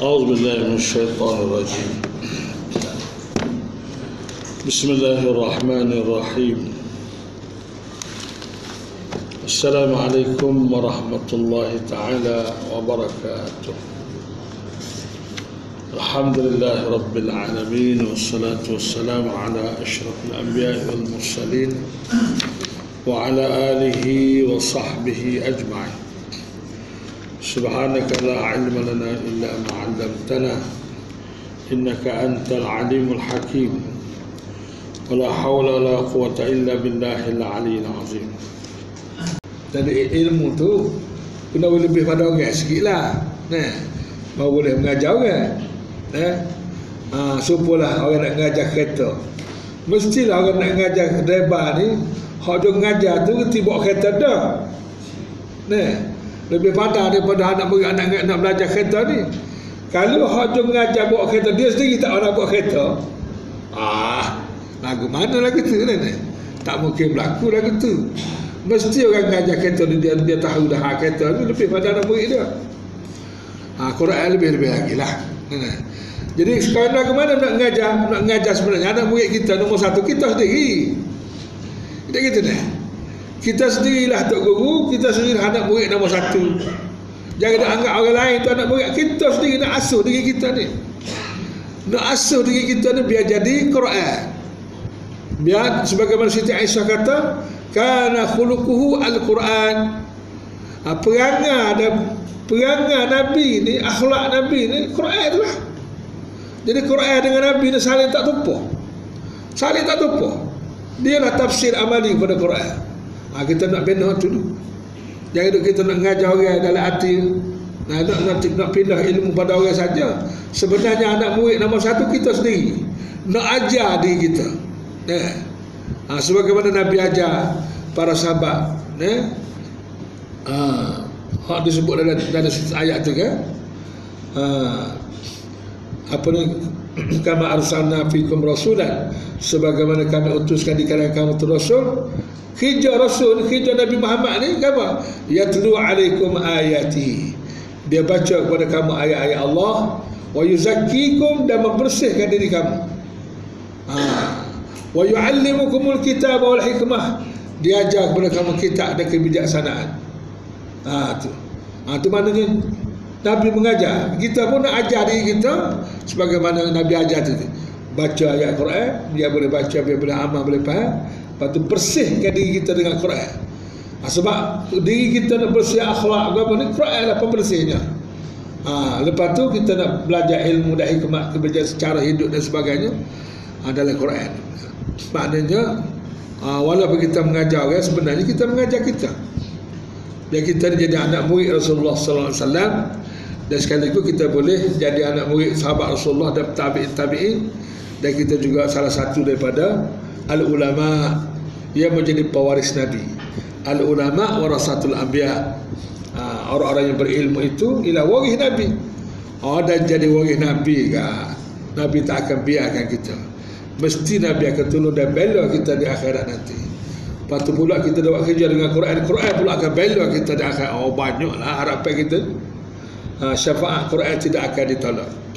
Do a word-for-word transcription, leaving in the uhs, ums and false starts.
أعوذ بالله من الشيطان الرجيم. بسم الله الرحمن الرحيم. السلام عليكم ورحمة الله تعالى وبركاته. الحمد لله رب العالمين، والصلاة والسلام على أشرف الأنبياء والمرسلين وعلى آله وصحبه أجمعين. سبحانك لا علم لنا إلا ما علمتنا إنك أنت العليم الحكيم. ولا حول ولا قوة إلا بالله العلي العظيم. Jadi ilmu tu kena lebih pada orang sikitlah, nah, baru boleh mengajar orang, nah. Ah, supolah orang nak mengajar kereta. Mestilah orang nak mengajar driver ni, hak dia mengajar tu kena bawa kereta dah. Nah. Lebih padah daripada anak-anak nak belajar kereta ni. Kalau hak dia mengajar bawa kereta, dia sendiri tak orang bawa kereta. Ah, lagu mana lagu tu ni? Tak mungkin berlaku lagu tu. Mesti orang mengajar kereta ni, dia, dia tahu dah hak kereta ni lebih pada anak murid dia. Ha, Quran lebih-lebih lagi lah. Jadi sekarang lagu mana nak mengajar? Nak mengajar sebenarnya anak murid kita nombor satu, kita sendiri. Kita gitu dah. Kita sendirilah Tok Guru, kita sendirilah anak murid nombor satu. Jangan nak anggap orang lain tu anak murid. Kita sendiri nak asuh diri kita ni. Nak asuh diri kita ni biar jadi Quran. Biar sebagaimana Siti Aisyah kata, kana khuluquhu al-Quran. Ha, perangai dan perangai Nabi ni, akhlak Nabi ni Quran itulah. Jadi Quran dengan Nabi ni saling tak tumpah. Saling tak tumpah. Dia lah tafsir amali kepada Quran. Ha, kita nak bina tu dulu. Jangan duk kita nak mengajar orang dalam hati. Nah, nak, nak, nak pindah ilmu pada orang saja. Sebenarnya anak murid nombor satu kita sendiri. Nak ajar diri kita. Nah. Ha, sebagaimana Nabi ajar para sahabat. Nah. Ha, hak disebut dalam, dalam ayat tu kan. Ha, apa ni? Kama arsalna fikum rasulan, sebagaimana kami utuskan di kalangan kamu tu rasul. Hijau rasul, hijau Nabi Muhammad ni apa? Yatlu alaikum ayati, dia baca kepada kamu ayat-ayat Allah. Wa yuzakkikum, dan membersihkan diri kamu. Ha. Wa yuallimukumul kitab wal hikmah, dia ajar kepada kamu kitab dan kebijaksanaan. Ha tu. Ha tu maknanya Nabi mengajar. Kita pun nak ajar diri kita sebagaimana Nabi ajar tu. Baca ayat Quran, dia boleh baca, dia boleh amal, boleh faham. Lepas tu bersihkan diri kita dengan Quran. Ha, sebab diri kita nak bersih akhlak apa ni, Quran lah pembersihnya. Ha, lepas tu kita nak belajar ilmu dan hikmah kebijaksanaan secara hidup dan sebagainya, ha, dalam Quran. Maknanya ha, walaupun kita mengajar orang, sebenarnya kita mengajar kita. Biar kita jadi anak murid Rasulullah sallallahu alaihi wasallam, dan sekaligus kita boleh jadi anak murid sahabat Rasulullah dan tabi'in tabi'in, dan kita juga salah satu daripada al-ulama yang menjadi pewaris Nabi. Al-ulama warasatul anbiya. Ha, orang-orang yang berilmu itu ialah waris Nabi. Oh, dan jadi waris Nabi kan. Nabi tak akan biarkan kita. Mesti Nabi akan tolong dan bela kita di akhirat nanti. Lepas tu pula kita dapat kerja dengan Quran. Quran pula akan bela kita di akhirat. Oh, banyaklah harapan kita. Ha, syafaat Quran tidak akan ditolak.